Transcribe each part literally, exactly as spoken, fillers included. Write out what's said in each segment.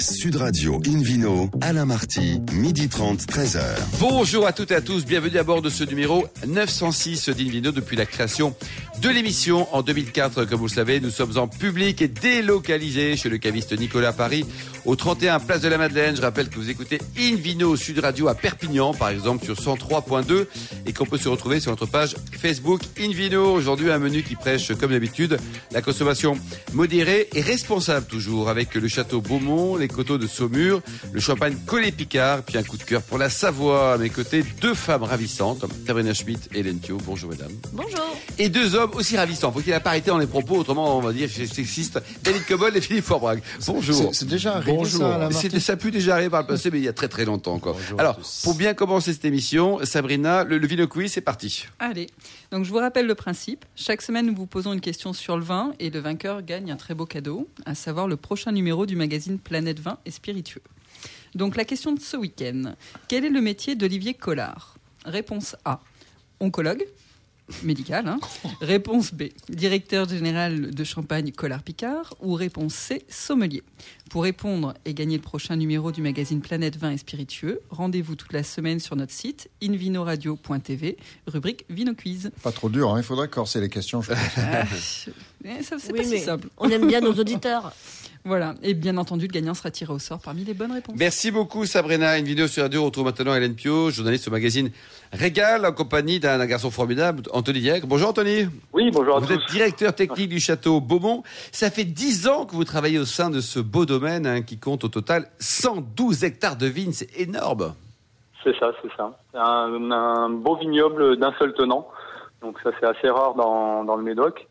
Sud Radio, In Vino, Alain Marty, midi trente, treize heures. Bonjour à toutes et à tous, bienvenue à bord de ce numéro neuf cent six d'In Vino depuis la création de l'émission en deux mille quatre. Comme vous le savez, nous sommes en public et délocalisé chez le caviste Nicolas à Paris, au trente et un Place de la Madeleine. Je rappelle que vous écoutez In Vino Sud Radio à Perpignan, par exemple, sur cent trois virgule deux et qu'on peut se retrouver sur notre page Facebook In Vino. Aujourd'hui, un menu qui prêche, comme d'habitude, la consommation modérée et responsable toujours, avec le château Beaumont, les coteaux de Saumur, le champagne Collé-Picard, puis un coup de cœur pour la Savoie. À mes côtés, deux femmes ravissantes, Sabrina Schmitt et Lentio. Bonjour mesdames. Bonjour. Et deux hommes aussi ravissants. Faut qu'il y ait la parité dans les propos, autrement on va dire sexiste. Delicobone et Philippe Faure-Brac. Bonjour. C'est, c'est déjà arrivé. Bonjour. Ça, à C'était, ça a pu déjà arriver par le passé, mais il y a très très longtemps. Quoi. Bonjour. Alors, pour bien commencer cette émission, Sabrina, le, le Vino Quiz, c'est parti. Allez. Donc je vous rappelle le principe. Chaque semaine, nous vous posons une question sur le vin et le vainqueur gagne un très beau cadeau, à savoir le prochain numéro du magazine Planète Vin et Spiritueux. Donc la question de ce week-end, quel est le métier d'Olivier Collard ? Réponse A, oncologue, médical. Hein. Réponse B, directeur général de Champagne Collard-Picard. Ou réponse C, sommelier. Pour répondre et gagner le prochain numéro du magazine Planète Vin et Spiritueux, rendez-vous toute la semaine sur notre site in vino radio point t v, rubrique Vino Quiz. Pas trop dur, hein. Il faudrait corser les questions. Je pense. Mais ça, c'est oui, pas si simple. On aime bien nos auditeurs. Voilà, et bien entendu, le gagnant sera tiré au sort parmi les bonnes réponses. Merci beaucoup Sabrina. Une vidéo sur Radio, on retrouve maintenant Hélène Piau, journaliste au magazine Régal, en compagnie d'un garçon formidable, Anthony Dieg. Bonjour Anthony. Oui, bonjour à vous tous. Vous êtes directeur technique du château Beaumont. Ça fait dix ans que vous travaillez au sein de ce beau domaine, hein, qui compte au total cent douze hectares de vignes, c'est énorme. C'est ça, c'est ça. C'est un, un beau vignoble d'un seul tenant, donc ça c'est assez rare dans, dans le Médoc.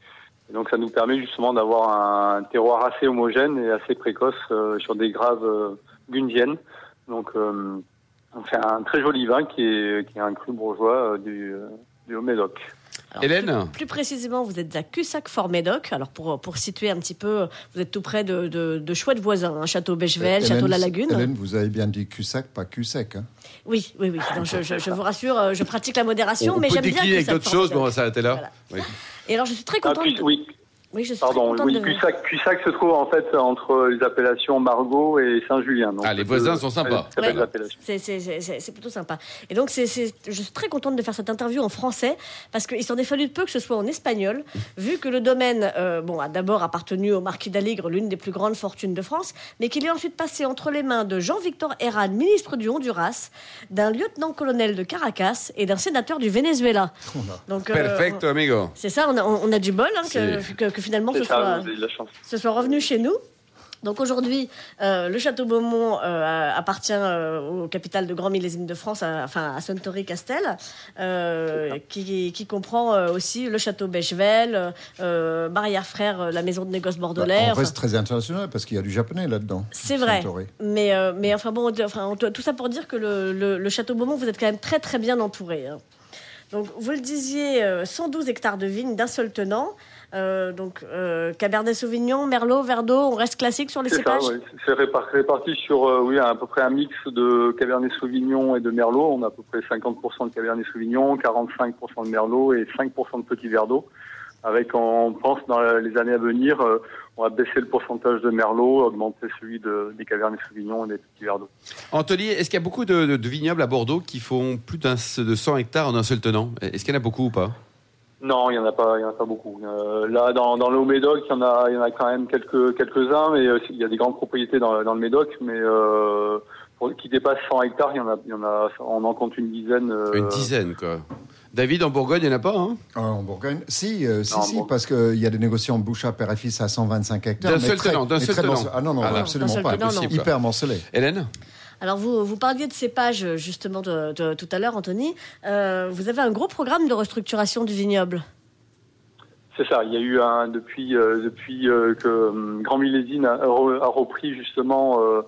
Et donc ça nous permet justement d'avoir un terroir assez homogène et assez précoce euh, sur des graves euh, gundiennes. Donc euh, on fait un très joli vin qui est, qui est un cru bourgeois euh, du, euh, du Haut-Médoc. Alors, Hélène, plus, plus précisément, vous êtes à Cussac-Fort-Médoc. Alors pour, pour situer un petit peu, vous êtes tout près de, de, de chouettes voisins, hein, château Beychevelle, château de la Lagune. Hélène, vous avez bien dit Cussac, pas Cussac. Hein. Oui, oui, oui. Donc, je, je, je vous rassure, je pratique la modération, on mais j'aime bien Cussac. On peut décliner avec d'autres choses, mais on va s'arrêter là. Voilà. Oui. Et alors je suis très contente. Ah, puis, oui. Oui, je suis Pardon, oui, de... Cussac, Cussac se trouve en fait entre les appellations Margot et Saint-Julien. Donc ah, les voisins euh, sont sympas. Ouais, c'est, c'est, c'est, c'est plutôt sympa. Et donc, c'est, c'est, je suis très contente de faire cette interview en français, parce qu'il s'en est fallu de peu que ce soit en espagnol, vu que le domaine euh, bon, a d'abord appartenu au marquis d'Aligre, l'une des plus grandes fortunes de France, mais qu'il est ensuite passé entre les mains de Jean-Victor Herrán, ministre du Honduras, d'un lieutenant-colonel de Caracas et d'un sénateur du Venezuela. Donc, euh, Perfecto, amigo. C'est ça, on a, on a du bol hein, que, que, que que finalement ce soit, ce soit revenu chez nous. Donc aujourd'hui, euh, le château Beaumont euh, appartient euh, au capital de grand millésime de France, à, enfin à Suntory-Castel, euh, qui, qui comprend euh, aussi le château Beychevelle, euh, Barrière Frères, la maison de négoce bordelais. Bah, on reste enfin, très international parce qu'il y a du japonais là-dedans. C'est vrai. Mais, euh, mais enfin bon, enfin, tout ça pour dire que le, le, le château Beaumont, vous êtes quand même très très bien entouré. Hein. Donc vous le disiez, cent douze hectares de vignes d'un seul tenant. Euh, donc euh, Cabernet Sauvignon, Merlot, Verdot, on reste classique sur les c'est cépages. Ça, ouais. C'est réparti sur euh, oui, à peu près un mix de Cabernet Sauvignon et de Merlot. On a à peu près cinquante pour cent de Cabernet Sauvignon, quarante-cinq pour cent de Merlot et cinq pour cent de Petit Verdot. Avec, on pense, dans les années à venir, euh, on va baisser le pourcentage de Merlot, augmenter celui de, des Cabernet Sauvignon et des Petits Verdot. Anthony, est-ce qu'il y a beaucoup de, de, de vignobles à Bordeaux qui font plus d'un, de cent hectares en un seul tenant ? Est-ce qu'il y en a beaucoup ou pas ? Non, il y en a pas, il y en a pas beaucoup. Euh, là, dans, dans le Haut-Médoc, il y en a, il y en a quand même quelques, quelques-uns, mais euh, il y a des grandes propriétés dans, dans le Médoc, mais euh, pour, qui dépassent cent hectares, il y en a, il y en a, on en compte une dizaine. Euh... Une dizaine, quoi. David, en Bourgogne, il n'y en a pas, hein ? Ah, en Bourgogne, si, euh, si, non, si, Bourgogne. Parce qu'il euh, y a des négociants Bouchat-Père et Fils à cent vingt-cinq hectares. D'un seul tenant, d'un seul tenant. Morce... Ah non, non, ah, non absolument pas. Tenant, non. Hyper morcelé. Hélène ? Alors vous, vous parliez de cépages justement de, de, tout à l'heure, Anthony. Euh, vous avez un gros programme de restructuration du vignoble. C'est ça. Il y a eu un depuis euh, depuis euh, que Grand Millésime a, a repris justement euh,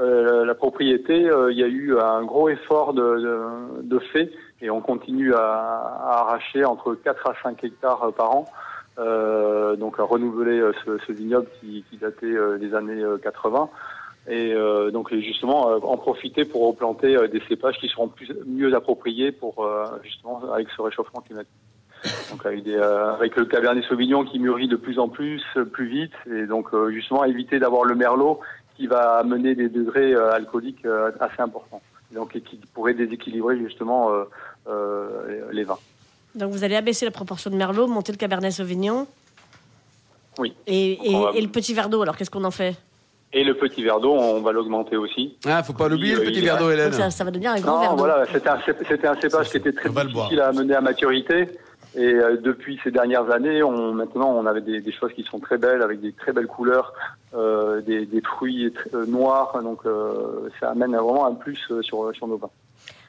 euh, la propriété. Euh, il y a eu un gros effort de, de, de fait et on continue à, à arracher entre quatre à cinq hectares par an. Euh, donc à renouveler ce, ce vignoble qui, qui datait des années quatre-vingts. Et euh, donc justement euh, en profiter pour replanter euh, des cépages qui seront plus, mieux appropriés pour euh, justement avec ce réchauffement climatique. Donc avec, des, euh, avec le Cabernet Sauvignon qui mûrit de plus en plus, plus vite, et donc euh, justement éviter d'avoir le Merlot qui va amener des degrés euh, alcooliques euh, assez importants, donc et qui pourrait déséquilibrer justement euh, euh, les vins. Donc vous allez abaisser la proportion de Merlot, monter le Cabernet Sauvignon. Oui. Et, et, va... et le Petit Verdot, alors qu'est-ce qu'on en fait ? Et le Petit Verdot, on va l'augmenter aussi. Ah, faut pas l'oublier, le Petit Verdot, Hélène. Ça, ça va devenir un grand Verdot. Voilà, c'était un, c'était un cépage qui était très difficile à amener à maturité. Et euh, depuis ces dernières années, on, maintenant, on avait des, des choses qui sont très belles, avec des très belles couleurs, euh, des, des fruits euh, noirs. Donc, euh, ça amène vraiment un plus sur, sur nos vins.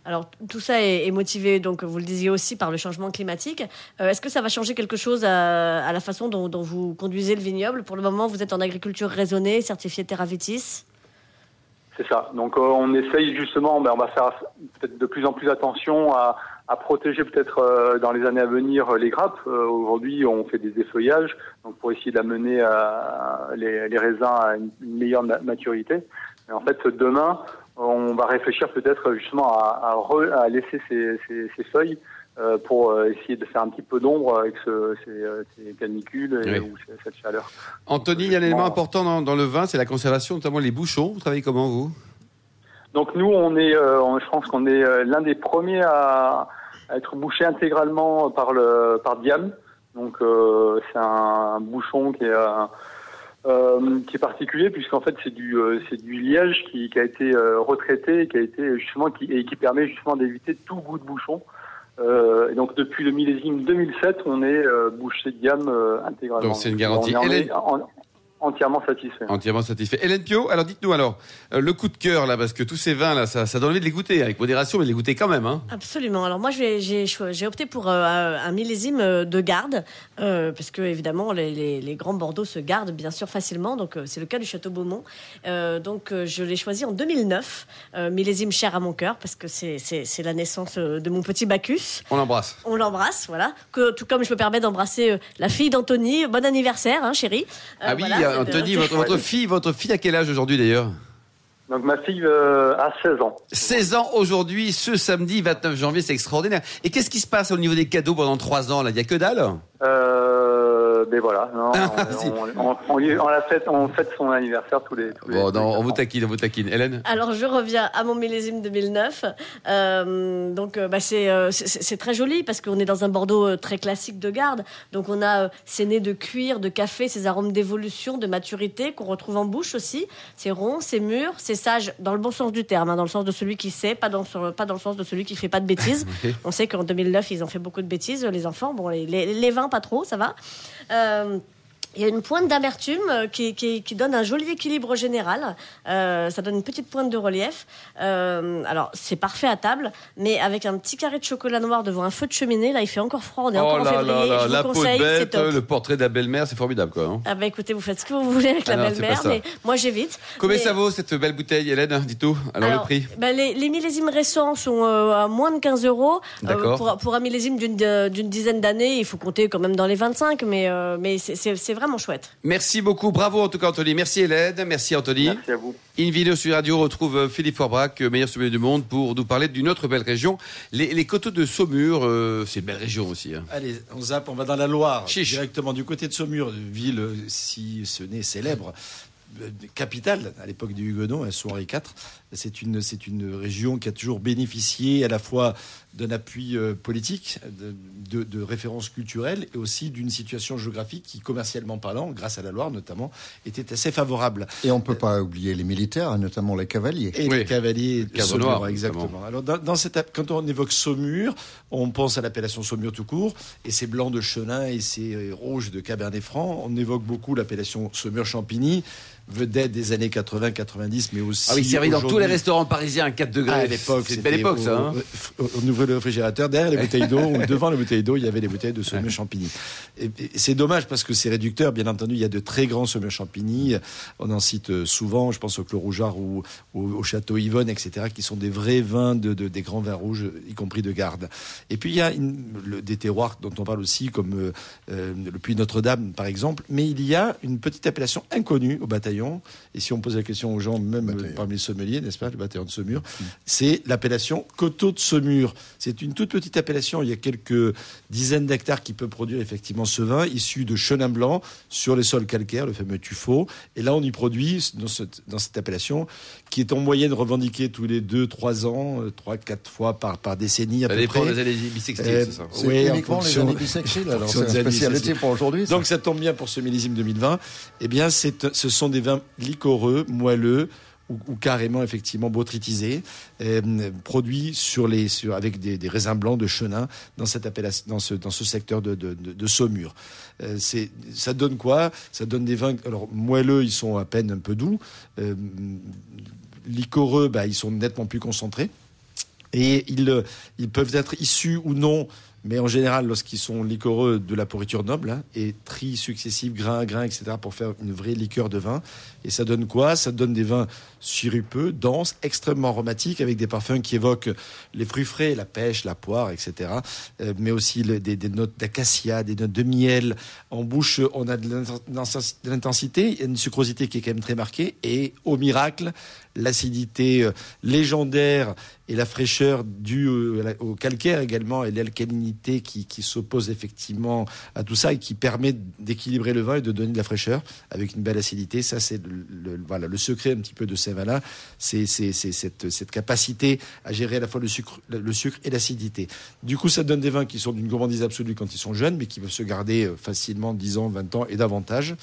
Alors, tout ça est, est motivé, donc, vous le disiez aussi, par le changement climatique. Euh, est-ce que ça va changer quelque chose à, à la façon dont, dont vous conduisez le vignoble ? Pour le moment, vous êtes en agriculture raisonnée, certifiée Terra Vitis. C'est ça. Donc, euh, on essaye justement, ben, on va faire peut-être de plus en plus attention à, à protéger peut-être euh, dans les années à venir les grappes. Euh, aujourd'hui, on fait des effeuillages, donc pour essayer d'amener à, à les, les raisins à une, une meilleure maturité. Mais en fait, demain, on va réfléchir peut-être justement à, à, re, à laisser ces, ces, ces feuilles euh, pour essayer de faire un petit peu d'ombre avec ce, ces, ces canicules et, oui. ou cette chaleur. Anthony, donc, il y a un élément important dans, dans le vin, c'est la conservation, notamment les bouchons. Vous travaillez comment, vous ? Donc nous, on est, euh, on, je pense qu'on est l'un des premiers à, à être bouché intégralement par, le, par Diam. Donc euh, c'est un, un bouchon qui est... Euh, Euh, qui est particulier puisqu'en fait c'est du euh, c'est du liège qui, qui a été euh, retraité, qui a été justement qui et qui permet justement d'éviter tout goût de bouchon. Euh, et donc depuis le millésime deux mille sept, on est euh, bouché de gamme euh, intégralement. Donc c'est une garantie. On est en, en, entièrement satisfait. Entièrement satisfait. Hélène Piau, alors dites-nous alors euh, le coup de cœur là, parce que tous ces vins là, ça, ça donne envie de les goûter avec modération, mais de les goûter quand même. Hein. Absolument. Alors moi j'ai j'ai, j'ai opté pour euh, un millésime de garde. Euh, parce que évidemment les, les, les grands Bordeaux se gardent bien sûr facilement, donc euh, c'est le cas du château Beaumont. Euh, donc euh, je l'ai choisi en deux mille neuf, euh, millésime cher à mon cœur parce que c'est, c'est, c'est la naissance de mon petit Bacchus. On l'embrasse. On l'embrasse, voilà. Que, tout comme je me permets d'embrasser euh, la fille d'Anthony. Bon anniversaire, hein, chérie. Euh, ah oui, voilà, Anthony, euh, votre, votre fille, votre fille à quel âge aujourd'hui d'ailleurs ? Donc ma fille euh, a seize ans. seize ans aujourd'hui, ce samedi vingt-neuf janvier, c'est extraordinaire. Et qu'est-ce qui se passe au niveau des cadeaux pendant trois ans là ? Il n'y a que dalle ? Euh, ben voilà, non, on, on, on, on, on, la fête, on fête son anniversaire tous les... Tous bon, les non, on vous taquine, on vous taquine. Hélène ? Alors je reviens à mon millésime deux mille neuf. Euh, donc bah, c'est, c'est, c'est très joli parce qu'on est dans un Bordeaux très classique de garde. Donc on a ces nez de cuir, de café, ces arômes d'évolution, de maturité qu'on retrouve en bouche aussi. C'est rond, c'est mûr, c'est sage dans le bon sens du terme, hein, dans le sens de celui qui sait, pas dans, sur, pas dans le sens de celui qui fait pas de bêtises. Okay. On sait qu'en deux mille neuf, ils ont fait beaucoup de bêtises, les enfants. Bon, les, les, les vins, pas trop, ça va. Euh... Il y a une pointe d'amertume qui, qui, qui donne un joli équilibre général. Euh, ça donne une petite pointe de relief. Euh, alors, c'est parfait à table, mais avec un petit carré de chocolat noir devant un feu de cheminée, là, il fait encore froid, on est oh encore en février. Là, là, la peau de bête, le portrait de la belle-mère, c'est formidable, quoi. Hein. Ah bah écoutez, vous faites ce que vous voulez avec ah la non, belle-mère, mais moi j'évite. Combien mais... ça vaut cette belle bouteille, Hélène ? Dites-nous. Alors, alors le prix. Bah, les, les millésimes récents sont euh, à moins de quinze euros. D'accord. Euh, pour, pour un millésime d'une, d'une dizaine d'années, il faut compter quand même dans les vingt-cinq, mais, euh, mais c'est, c'est, c'est vrai. Vraiment chouette. Merci beaucoup, bravo en tout cas Anthony. Merci Hélène, merci Anthony. Merci à vous. In Vino sur Radio retrouve Philippe Faure-Brac, meilleur sommelier du monde, pour nous parler d'une autre belle région, les, les coteaux de Saumur. Euh, c'est une belle région aussi. Hein. Allez, on zappe, on va dans la Loire. Chiche. Directement du côté de Saumur, ville si ce n'est célèbre, capitale à l'époque des Huguenots, sous Henri quatre. C'est une, c'est une région qui a toujours bénéficié à la fois d'un appui politique, de, de, de références culturelles et aussi d'une situation géographique qui, commercialement parlant, grâce à la Loire notamment, était assez favorable. Et on ne peut euh, pas oublier les militaires, notamment les cavaliers. Et oui. Les cavaliers de Saumur, exactement. Alors, dans, dans cette, quand on évoque Saumur, on pense à l'appellation Saumur tout court, et ses blancs de Chenin et ses rouges de Cabernet Franc. On évoque beaucoup l'appellation Saumur-Champigny, vedette des années quatre-vingts quatre-vingt-dix, mais aussi... Ah oui, servi dans tous les restaurants parisiens à quatre degrés. Ah, à l'époque, c'est une belle époque, au, ça. Hein on ouvrait le réfrigérateur, derrière les bouteilles d'eau, ou devant les bouteilles d'eau, il y avait les bouteilles de Saumur-Champigny. Et, et c'est dommage, parce que c'est réducteur, bien entendu, il y a de très grands Saumur-Champigny, on en cite souvent, je pense au Clos Rougard ou au, au Château Yvonne, et cetera, qui sont des vrais vins, de, de, des grands vins rouges, y compris de garde. Et puis, il y a une, le, des terroirs dont on parle aussi, comme euh, le Puy Notre-Dame, par exemple, mais il y a une petite appellation inconnue au bataillon. Et si on pose la question aux gens, même bataillon. Parmi les sommeliers, n'est-ce pas, le bataillon de Saumur, mmh. c'est l'appellation coteaux de Saumur. C'est une toute petite appellation. Il y a quelques dizaines d'hectares qui peut produire effectivement ce vin issu de Chenin blanc sur les sols calcaires, le fameux tuffeau. Et là, on y produit dans cette, dans cette appellation qui est en moyenne revendiquée tous les deux, trois ans, trois, quatre fois par, par décennie à peu près. Ça dépend des années bissextiles, euh, c'est ça? C'est oui, uniquement les années bissextiles, alors c'est une spécialité pour aujourd'hui. Ça. Donc ça tombe bien pour ce millésime deux mille vingt. Eh bien, c'est, ce sont des vins liquoreux, moelleux, Ou, ou carrément effectivement botrytisé, euh, produit sur les sur avec des, des raisins blancs de Chenin dans cette appellation, dans ce dans ce secteur de de, de, de Saumur. Euh, c'est ça donne quoi? Ça donne des vins alors moelleux, ils sont à peine un peu doux. Euh, liquoreux, bah ils sont nettement plus concentrés et ils ils peuvent être issus ou non. Mais en général, lorsqu'ils sont liquoreux, de la pourriture noble, hein, et tri successif, grain à grain, et cetera, pour faire une vraie liqueur de vin. Et ça donne quoi? Ça donne des vins sirupeux, denses, extrêmement aromatiques, avec des parfums qui évoquent les fruits frais, la pêche, la poire, et cetera. Euh, mais aussi le, des, des notes d'acacia, des notes de miel. En bouche, on a de l'intensité, une sucrosité qui est quand même très marquée. Et au miracle, l'acidité légendaire et la fraîcheur due au calcaire également, et l'alcalinité qui, qui s'oppose effectivement à tout ça et qui permet d'équilibrer le vin et de donner de la fraîcheur avec une belle acidité. Ça, c'est le, le, voilà, le secret un petit peu de ces vins-là. C'est, c'est, c'est cette, cette capacité à gérer à la fois le sucre, le sucre et l'acidité. Du coup, ça donne des vins qui sont d'une gourmandise absolue quand ils sont jeunes, mais qui peuvent se garder facilement dix ans, vingt ans et davantage.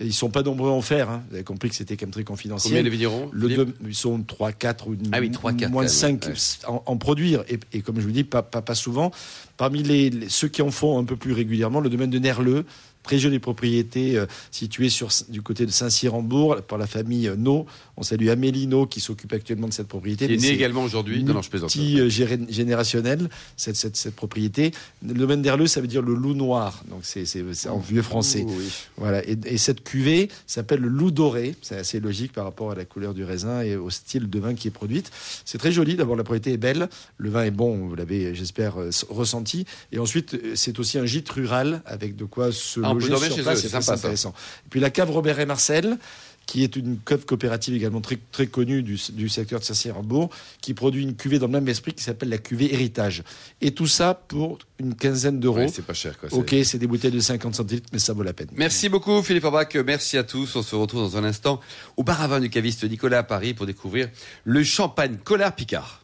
Ils ne sont pas nombreux à en faire, hein. Vous avez compris que c'était quand même très confidentiel. Combien de vignerons? Le deux, ils sont trois, quatre, ah oui, trois, quatre, moins de cinq ouais. en, en produire. Et, et comme je vous dis, pas, pas, pas souvent. Parmi les, les, ceux qui en font un peu plus régulièrement, le domaine de Nerleux, très jolie propriété euh, située sur, du côté de Saint-Cyr-en-Bourg par la famille Noe. On salue Amélie Noe qui s'occupe actuellement de cette propriété. Il est né également aujourd'hui. Non, non, je plaisante. Multi-générationnel, cette, cette, cette propriété. Le domaine d'Herleux, ça veut dire le loup noir. Donc c'est, c'est, c'est en vieux français. Oh, oui. Voilà. Et, et cette cuvée s'appelle le loup doré. C'est assez logique par rapport à la couleur du raisin et au style de vin qui est produite. C'est très joli. D'abord, la propriété est belle. Le vin est bon. Vous l'avez, j'espère, ressenti. Et ensuite, c'est aussi un gîte rural avec de quoi se ah, loger sur place. C'est, c'est sympa, intéressant. Ça. Et puis la cave Robert et Marcel, qui est une cave coopérative également très, très connue du, du secteur de Saint-Cyr-en-Bourg, qui produit une cuvée dans le même esprit qui s'appelle la cuvée Héritage. Et tout ça pour une quinzaine d'euros. Ouais, c'est pas cher, quoi. Ok, c'est... c'est des bouteilles de cinquante centilitres, mais ça vaut la peine. Merci beaucoup, Philippe Faure-Brac. Merci à tous. On se retrouve dans un instant au bar à vin du caviste Nicolas à Paris pour découvrir le champagne Collé-Picard.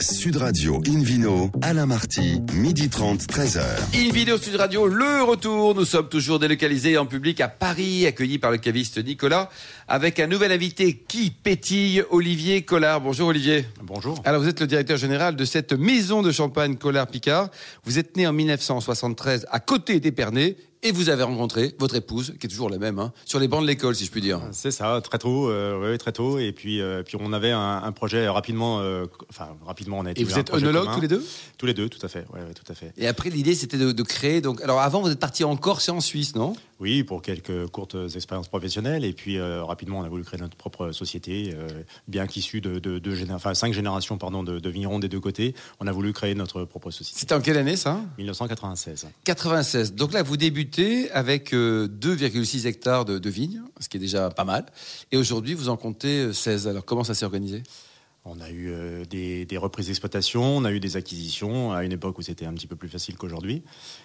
Sud Radio, In Vino, Alain Marty, midi trente, treize heures. In Vino, Sud Radio, le retour. Nous sommes toujours délocalisés en public à Paris, accueillis par le caviste Nicolas, avec un nouvel invité qui pétille, Olivier Collard. Bonjour Olivier. Bonjour. Alors vous êtes le directeur général de cette maison de champagne Collard-Picard. Vous êtes né en dix-neuf cent soixante-treize à côté d'Épernay. Et vous avez rencontré votre épouse, qui est toujours la même, hein, sur les bancs de l'école, si je puis dire. C'est ça, très tôt, euh, oui, très tôt. Et puis, euh, puis on avait un, un projet rapidement, euh, enfin rapidement, on a été. Et vous êtes œnologues tous les deux ? Tous les deux, tout à fait, ouais, ouais, tout à fait. Et après, l'idée, c'était de, de créer. Donc, alors, avant, vous êtes parti en Corse et en Suisse, non ? Oui, pour quelques courtes expériences professionnelles. Et puis, euh, rapidement, on a voulu créer notre propre société, euh, bien qu'issue de, de, de, de enfin, cinq générations, pardon, de, de vignerons des deux côtés. On a voulu créer notre propre société. C'était en quelle année, ça ? dix-neuf cent quatre-vingt-seize. quatre-vingt-seize. Donc là, vous débutez avec deux virgule six hectares de, de vignes, ce qui est déjà pas mal. Et aujourd'hui, vous en comptez seize. Alors, comment ça s'est organisé ? On a eu euh, des, des reprises d'exploitation, on a eu des acquisitions à une époque où c'était un petit peu plus facile qu'aujourd'hui.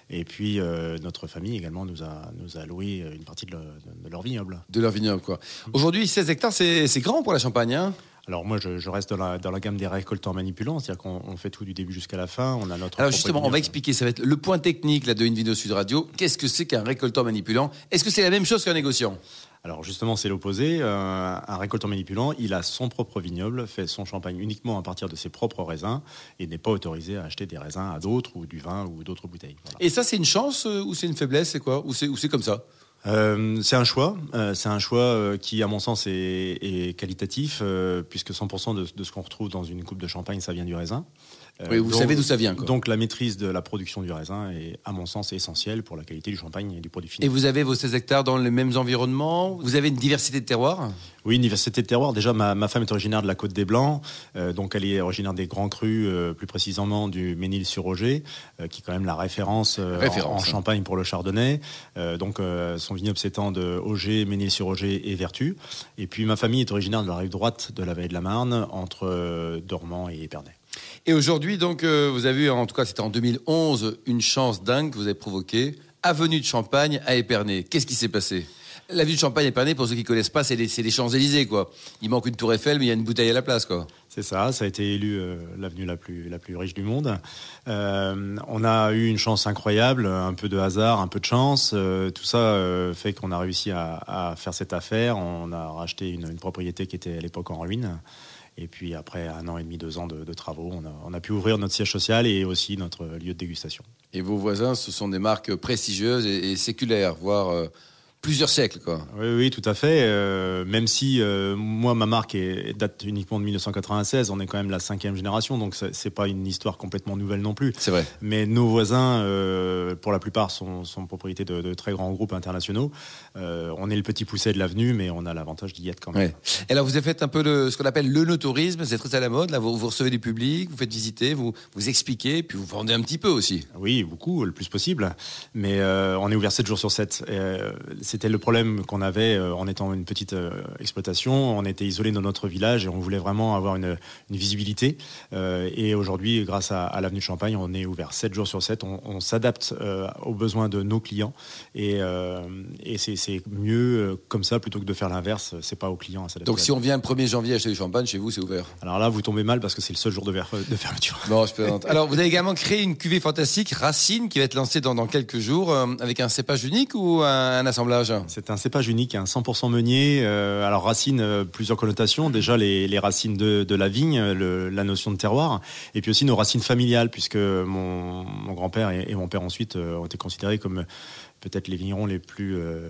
Et puis, euh, notre famille également nous a, nous a loué une partie de, le, de leur vignoble. De leur vignoble, quoi. Mmh. Aujourd'hui, seize hectares, c'est, c'est grand pour la Champagne, hein ? Alors moi, je, je reste dans la, dans la gamme des récoltants manipulants, c'est-à-dire qu'on on fait tout du début jusqu'à la fin. On a notre. Alors justement, vignoble. On va expliquer, ça va être le point technique là, de In Vino Sud Radio. Qu'est-ce que c'est qu'un récoltant manipulant ? Est-ce que c'est la même chose qu'un négociant ? Alors justement, c'est l'opposé. Euh, un récoltant manipulant, il a son propre vignoble, fait son champagne uniquement à partir de ses propres raisins et n'est pas autorisé à acheter des raisins à d'autres ou du vin ou d'autres bouteilles. Voilà. Et ça, c'est une chance ou c'est une faiblesse ? C'est quoi ? Ou c'est, ou c'est comme ça ? Euh, c'est un choix, euh, c'est un choix euh, qui, à mon sens, est, est qualitatif, euh, puisque cent pour cent de, de ce qu'on retrouve dans une coupe de champagne, ça vient du raisin. Euh, oui, vous donc, savez d'où ça vient, quoi. Donc la maîtrise de la production du raisin est, à mon sens, essentielle pour la qualité du champagne et du produit fini. Et vous avez vos seize hectares dans les mêmes environnements ? Vous avez une diversité de terroirs ? Oui, une diversité de terroirs. Déjà, ma, ma femme est originaire de la Côte des Blancs, euh, donc elle est originaire des Grands Crus, euh, plus précisément du Mesnil-sur-Oger, euh, qui est quand même la référence, euh, référence en, en Champagne pour le Chardonnay. Euh, donc euh, son vignoble s'étend de Oger, Mesnil-sur-Oger et Vertu. Et puis ma famille est originaire de la rive droite de la vallée de la Marne, entre euh, Dormans et Épernay. Et aujourd'hui, donc, euh, vous avez eu, en tout cas, c'était en deux mille onze, une chance dingue que vous avez provoquée. Avenue de Champagne à Épernay. Qu'est-ce qui s'est passé ? L'avenue de Champagne à Épernay, pour ceux qui ne connaissent pas, c'est les, c'est les Champs-Élysées, quoi. Il manque une tour Eiffel, mais il y a une bouteille à la place, quoi. C'est ça, ça a été élu euh, l'avenue la plus, la plus riche du monde. Euh, on a eu une chance incroyable, un peu de hasard, un peu de chance. Euh, tout ça euh, fait qu'on a réussi à, à faire cette affaire. On a racheté une, une propriété qui était à l'époque en ruine. Et puis après un an et demi, deux ans de, de travaux, on a, on a pu ouvrir notre siège social et aussi notre lieu de dégustation. Et vos voisins, ce sont des marques prestigieuses et, et séculaires, voire... Euh... Plusieurs siècles, quoi. Oui, oui, tout à fait. Euh, même si, euh, moi, ma marque est, date uniquement de mille neuf cent quatre-vingt-seize, on est quand même la cinquième génération, donc c'est, c'est pas une histoire complètement nouvelle non plus. C'est vrai. Mais nos voisins, euh, pour la plupart, sont, sont propriétés de, de très grands groupes internationaux. Euh, on est le petit poucet de l'avenue, mais on a l'avantage d'y être quand même. Ouais. Et alors, vous avez fait un peu le, ce qu'on appelle le no-tourisme, c'est très à la mode. Là, vous, vous recevez du public, vous faites visiter, vous, vous expliquez, puis vous vendez un petit peu aussi. Oui, beaucoup, le plus possible. Mais euh, on est ouvert sept jours sur sept. Et, euh, c'est C'était le problème qu'on avait en étant une petite exploitation. On était isolé dans notre village et on voulait vraiment avoir une, une visibilité. Euh, et aujourd'hui, grâce à, à l'avenue de Champagne, on est ouvert sept jours sur sept. On, on s'adapte euh, aux besoins de nos clients. Et, euh, et c'est, c'est mieux comme ça plutôt que de faire l'inverse. C'est pas aux clients à s'adapter. Donc si on vient le premier janvier acheter du champagne, chez vous, c'est ouvert. Alors là, vous tombez mal parce que c'est le seul jour de, ver- de fermeture. Bon, je plaisante. Alors, vous avez également créé une cuvée fantastique, Racine, qui va être lancée dans, dans quelques jours euh, avec un cépage unique ou un, un assemblage? C'est un cépage unique, un cent pour cent meunier. Euh, alors racine, euh, plusieurs connotations. Déjà les, les racines de, de la vigne, le, la notion de terroir, et puis aussi nos racines familiales, puisque mon, mon grand-père et, et mon père ensuite euh, ont été considérés comme peut-être les vignerons les plus euh,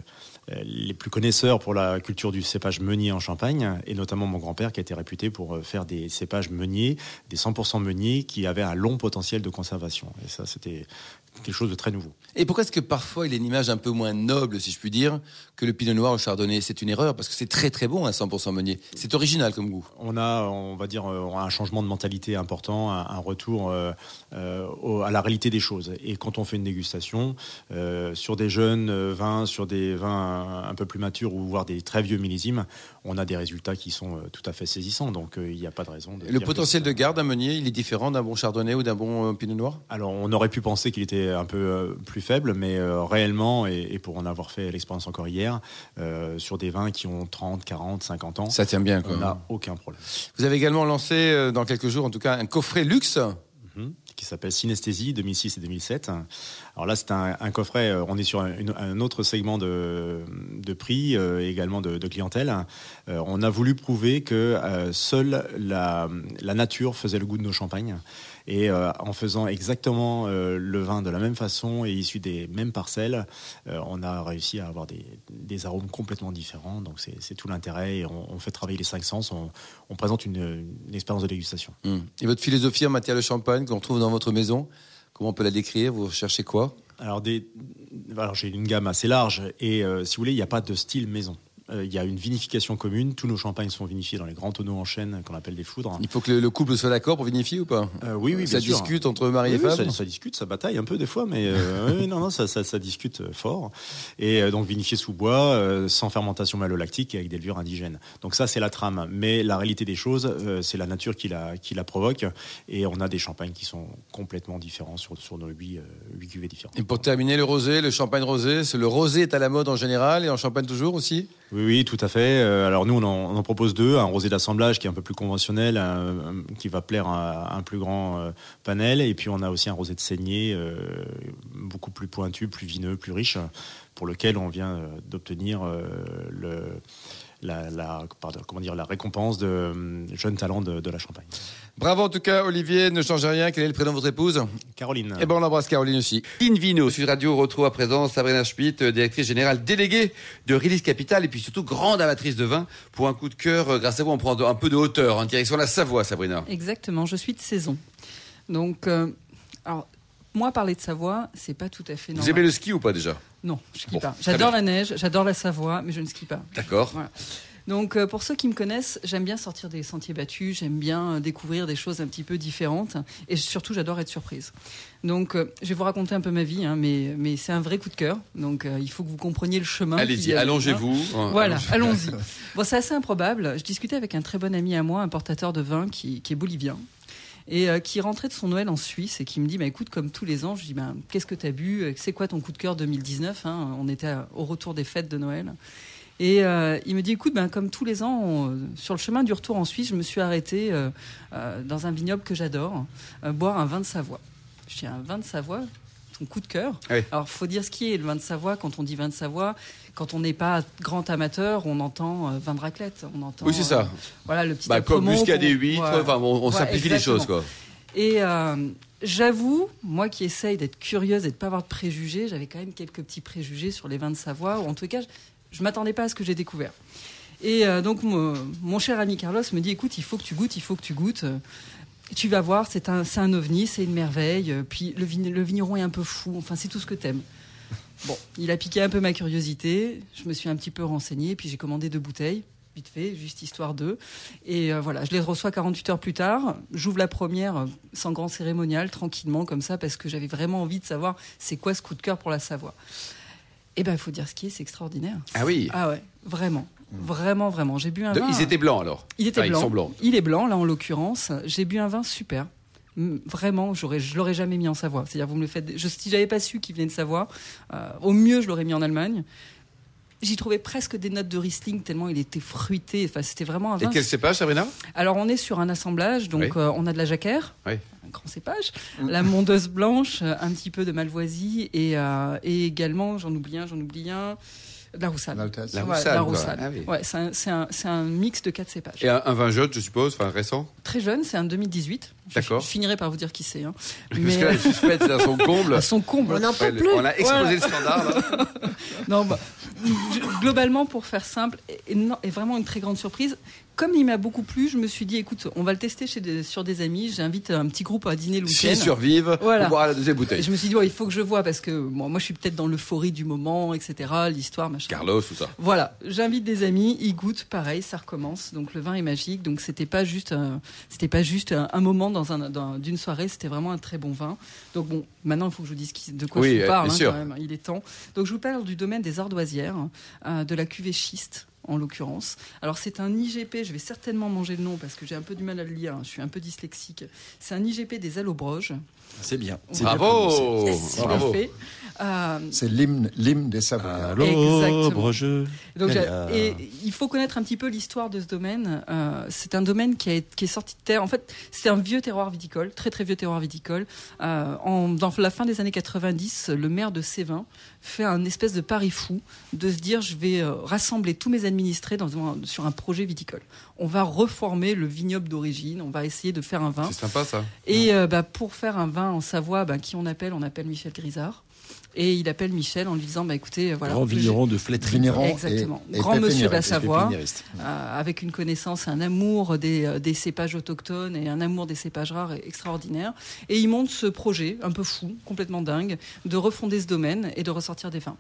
les plus connaisseurs pour la culture du cépage meunier en Champagne, et notamment mon grand-père qui a été réputé pour faire des cépages meuniers, des cent pour cent meuniers qui avaient un long potentiel de conservation. Et ça, c'était quelque chose de très nouveau. Et pourquoi est-ce que parfois il a une image un peu moins noble, si je puis dire, que le Pinot Noir ou Chardonnay ? C'est une erreur, parce que c'est très très bon, un cent pour cent meunier. C'est original comme goût. On a, on va dire, on a un changement de mentalité important, un retour euh, euh, à la réalité des choses. Et quand on fait une dégustation euh, sur des jeunes vins, sur des vins un peu plus matures ou voire des très vieux millésimes, on a des résultats qui sont tout à fait saisissants. Donc euh, il n'y a pas de raison de... Le potentiel de garde d'un meunier, il est différent d'un bon Chardonnay ou d'un bon euh, Pinot Noir ? Alors on aurait pu penser qu'il était un peu plus faible, mais euh, réellement, et, et pour en avoir fait l'expérience encore hier, euh, sur des vins qui ont trente, quarante, cinquante ans, ça tient bien, on n'a aucun problème. Vous avez également lancé, euh, dans quelques jours en tout cas, un coffret luxe mm-hmm. qui s'appelle Synesthésie deux mille six et deux mille sept. Alors là, c'est un, un coffret, on est sur un, un autre segment de, de prix, euh, également de, de clientèle. Euh, on a voulu prouver que euh, seule la, la nature faisait le goût de nos champagnes. Et euh, en faisant exactement euh, le vin de la même façon et issu des mêmes parcelles, euh, on a réussi à avoir des, des arômes complètement différents. Donc c'est, c'est tout l'intérêt. Et on, on fait travailler les cinq sens. On, on présente une, une expérience de dégustation. Mmh. Et votre philosophie en matière de champagne qu'on retrouve dans votre maison, comment on peut la décrire ? Vous recherchez quoi ? Alors, des... Alors j'ai une gamme assez large. Et euh, si vous voulez, il n'y a pas de style maison. Il y a une vinification commune. Tous nos champagnes sont vinifiés dans les grands tonneaux en chêne qu'on appelle des foudres. Il faut que le couple soit d'accord pour vinifier ou pas ? euh, Oui, oui, ça bien discute sûr. Entre mari oui, et femme. Oui, ça, ça discute, ça bataille un peu des fois, mais euh, oui, non, non, ça, ça, ça discute fort. Et euh, donc vinifié sous bois, euh, sans fermentation malolactique et avec des levures indigènes. Donc ça, c'est la trame. Mais la réalité des choses, euh, c'est la nature qui la, qui la provoque. Et on a des champagnes qui sont complètement différents sur, sur nos huit euh, cuvées différentes. Et pour terminer, le rosé, le champagne rosé, le rosé est à la mode en général et en Champagne toujours aussi ? Oui, oui, tout à fait. Alors nous, on en, on en propose deux. Un rosé d'assemblage qui est un peu plus conventionnel, un, qui va plaire à un plus grand euh, panel. Et puis on a aussi un rosé de saignée, euh, beaucoup plus pointu, plus vineux, plus riche, pour lequel on vient d'obtenir euh, le, la, la, pardon, comment dire, la récompense de euh, jeune talent de, de la Champagne. Bravo en tout cas, Olivier. Ne changez rien. Quel est le prénom de votre épouse ? Caroline. Eh bien, on embrasse Caroline aussi. In Vino, Sud Radio retrouve à présent Sabrina Schmitt, directrice générale déléguée de Release Capital et puis surtout grande amatrice de vin. Pour un coup de cœur, grâce à vous, on prend un peu de hauteur en hein, direction la Savoie, Sabrina. Exactement. Je suis de saison. Donc, euh, alors, moi, parler de Savoie, c'est pas tout à fait normal. Vous aimez le ski ou pas déjà ? Non, je skie bon, pas. J'adore la neige, j'adore la Savoie, mais je ne skie pas. D'accord. Voilà. Donc, euh, pour ceux qui me connaissent, j'aime bien sortir des sentiers battus, j'aime bien découvrir des choses un petit peu différentes, et surtout, j'adore être surprise. Donc, euh, je vais vous raconter un peu ma vie, hein, mais, mais c'est un vrai coup de cœur. Donc, euh, il faut que vous compreniez le chemin. Allez-y, allongez-vous. Hein. Voilà, allons-y. Bon, c'est assez improbable. Je discutais avec un très bon ami à moi, importateur de vin qui, qui est bolivien. et euh, qui rentrait de son Noël en Suisse et qui me dit bah, écoute, comme tous les ans, je dis bah, qu'est-ce que t'as bu, c'est quoi ton coup de cœur deux mille dix-neuf, hein, on était au retour des fêtes de Noël. Et euh, il me dit, écoute, ben, comme tous les ans, on, sur le chemin du retour en Suisse, je me suis arrêtée euh, euh, dans un vignoble que j'adore, euh, boire un vin de Savoie. Je dis, un vin de Savoie, ton coup de cœur. Oui. Alors, il faut dire ce qui est le vin de Savoie. Quand on dit vin de Savoie, quand on n'est pas grand amateur, on entend euh, vin de raclette. On entend, oui, c'est ça. Euh, voilà, le petit bah, comme muscadet huître, ouais, enfin, on, on ouais, simplifie exactement. Les choses, quoi. Et euh, j'avoue, moi qui essaye d'être curieuse et de ne pas avoir de préjugés, j'avais quand même quelques petits préjugés sur les vins de Savoie, ou en tout cas... Je ne m'attendais pas à ce que j'ai découvert. Et euh, donc, mon, mon cher ami Carlos me dit, écoute, il faut que tu goûtes, il faut que tu goûtes. Euh, tu vas voir, c'est un, c'est un ovni, c'est une merveille. Euh, puis, le, vigne, le vigneron est un peu fou. Enfin, c'est tout ce que t'aimes. Bon, il a piqué un peu ma curiosité. Je me suis un petit peu renseignée. Puis, j'ai commandé deux bouteilles, vite fait, juste histoire d'eux. Et euh, voilà, je les reçois quarante-huit heures plus tard. J'ouvre la première sans grand cérémonial, tranquillement, comme ça, parce que j'avais vraiment envie de savoir c'est quoi ce coup de cœur pour la Savoie. Eh bien, il faut dire ce qui est, c'est extraordinaire. Ah oui. Ah ouais, vraiment, vraiment, vraiment. J'ai bu un de, vin... Ils étaient blancs, alors il était enfin, blanc. Ils sont blancs. Il est blanc, là, en l'occurrence. J'ai bu un vin super. Vraiment, j'aurais, je ne l'aurais jamais mis en Savoie. C'est-à-dire, vous me le faites... Je, si je n'avais pas su qu'il venait de Savoie, euh, au mieux, je l'aurais mis en Allemagne. J'y trouvais presque des notes de Riesling, tellement il était fruité. Enfin, c'était vraiment un vin... Et quel cépage, Sabrina ? Alors, on est sur un assemblage. Donc, oui. euh, on a de la Jacquère. Oui. Un grand cépage, mmh. la mondeuse blanche, un petit peu de Malvoisie et, euh, et également, j'en oublie un, j'en oublie un, de la Roussane. La, la ouais, Roussane. La Roussane. Ah, oui. Ouais, c'est un, c'est un, c'est un mix de quatre cépages. Et un, un vin jeune, je suppose, enfin récent. Très jeune, c'est un deux mille dix-huit. D'accord. Je, je finirai par vous dire qui c'est. Hein. Parce mais... que là, le suspect, c'est à son comble. À son comble. On n'en peut plus. On a explosé voilà. le standard. Là. Non, bah, globalement, pour faire simple, et, et vraiment une très grande surprise. Comme il m'a beaucoup plu, je me suis dit, écoute, on va le tester chez des, sur des amis. J'invite un petit groupe à dîner le week-end. S'ils survivent, voilà. On boira la deuxième bouteille. Je me suis dit, ouais, il faut que je vois parce que bon, moi, je suis peut-être dans l'euphorie du moment, et cetera. L'histoire, machin. Carlos, tout ça. Voilà, j'invite des amis, ils goûtent, pareil, ça recommence. Donc le vin est magique. Donc c'était pas juste, un, c'était pas juste un, un moment dans un, dans, d'une soirée. C'était vraiment un très bon vin. Donc bon, maintenant, il faut que je vous dise qui, de quoi oui, je vous parle. Hein, quand même, il est temps. Donc je vous parle du domaine des Ardoisières, euh, de la cuvée schiste. En l'occurrence. Alors, c'est un I G P, je vais certainement manger le nom parce que j'ai un peu du mal à le lire, hein, je suis un peu dyslexique. C'est un I G P des Allobroges. C'est bien. C'est bravo bien yes, bravo parfait. Euh... C'est l'hymne, l'hymne des Savoies. Allobroges. Donc, et il faut connaître un petit peu l'histoire de ce domaine. Euh, c'est un domaine qui, a, qui est sorti de terre. En fait, c'est un vieux terroir viticole, très très vieux terroir viticole. Euh, en, dans la fin des années quatre-vingt-dix, le maire de Sévin fait un espèce de pari fou de se dire je vais euh, rassembler tous mes administrés dans un, sur un projet viticole. On va reformer le vignoble d'origine, on va essayer de faire un vin. C'est sympa ça. Et euh, bah, pour faire un vin en Savoie, bah, qui on appelle ? On appelle Michel Grisard. Et il appelle Michel en lui disant bah, écoutez, voilà, grand vigneron de Flétry. Exactement. Et, grand et monsieur de la Savoie, euh, avec une connaissance, un amour des, des cépages autochtones et un amour des cépages rares extraordinaire. Et il monte ce projet un peu fou, complètement dingue, de refonder ce domaine et de ressortir des vins.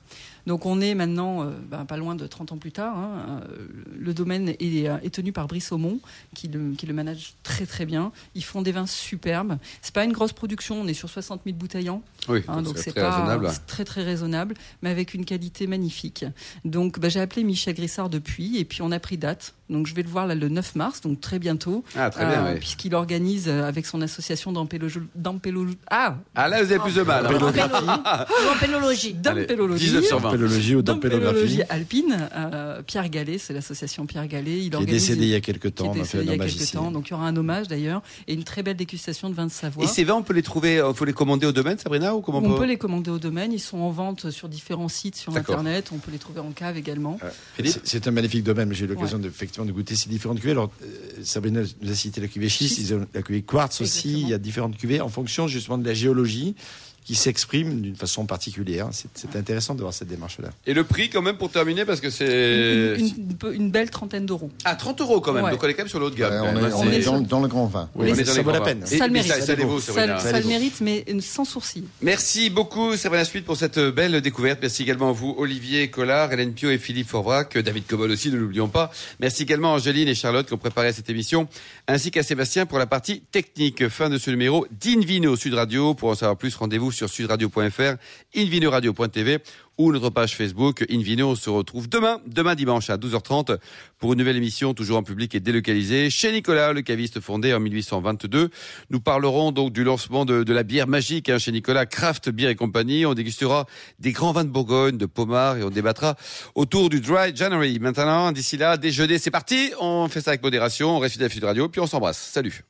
Donc on est maintenant, euh, bah, pas loin de trente ans plus tard, hein, euh, le domaine est, est tenu par Brice Aumont, qui le, qui le manage très très bien. Ils font des vins superbes. C'est pas une grosse production, on est sur soixante mille bouteilles an. Oui, hein, donc c'est, c'est pas raisonnable. C'est très très raisonnable, mais avec une qualité magnifique. Donc bah, j'ai appelé Michel Grissard depuis, et puis on a pris date. Donc je vais le voir là, le neuf mars, donc très bientôt. Ah très bien, euh, oui. Puisqu'il organise euh, avec son association d'Ampélologie... D'Ampélologie... Ah, ah là vous avez plus de mal. D'Ampélologie. D'Ampélologie. dix-neuf cent vingt. D'Ampélologie alpine. Euh, Pierre Gallet, c'est l'association Pierre Gallet. Il qui organise... est décédé il y a quelques temps. Qui est décédé il y a quelques temps. Donc il y aura un hommage d'ailleurs, et une très belle dégustation de vin de Savoie. Et ces vins, on peut les trouver, il faut les commander au domaine, Sabrina ou comment on, on peut... peut les commander au domaine. Ils sont en vente sur différents sites, sur D'accord. Internet. On peut les trouver en cave également. Euh, c'est, c'est un magnifique domaine, mais j'ai eu l'occasion ouais. de, effectivement de goûter ces différentes cuvées. Alors, euh, Sabrina nous a cité la cuvée schiste, ils ont la cuvée quartz aussi. Exactement. Il y a différentes cuvées en fonction justement de la géologie qui s'exprime d'une façon particulière. C'est, c'est ouais. intéressant de voir cette démarche-là. Et le prix quand même pour terminer, parce que c'est... Une, une, une belle trentaine d'euros. Ah, trente euros quand même, ouais. donc on est quand même sur l'autre gamme. Ouais, on, est, on, est, on est dans, dans le grand vin. Oui, on est dans ça vaut la peine. Et, ça le mérite. Ça, ça, ça, vaut, ça, ça le mérite, mais sans sourcil. Merci beaucoup Sabrina Schmitt pour cette belle découverte. Merci également à vous Olivier Collard, Hélène Piau et Philippe Faure-Brac, David Cobol aussi, ne l'oublions pas. Merci également à Angéline et Charlotte qui ont préparé cette émission, ainsi qu'à Sébastien pour la partie technique. Fin de ce numéro d'In Vino Sud Radio. Pour en savoir plus, rendez-vous sur sud radio point f r, in vino radio point t v ou notre page Facebook In Vino. On se retrouve demain, demain dimanche à douze heures trente pour une nouvelle émission toujours en public et délocalisée chez Nicolas, le caviste fondé en mille huit cent vingt-deux. Nous parlerons donc du lancement de, de la bière magique hein, chez Nicolas, Craft Beer et compagnie. On dégustera des grands vins de Bourgogne, de Pomard et on débattra autour du Dry January. Maintenant, d'ici là, déjeuner, c'est parti. On fait ça avec modération, on reste fidèle à Sud Radio puis on s'embrasse. Salut.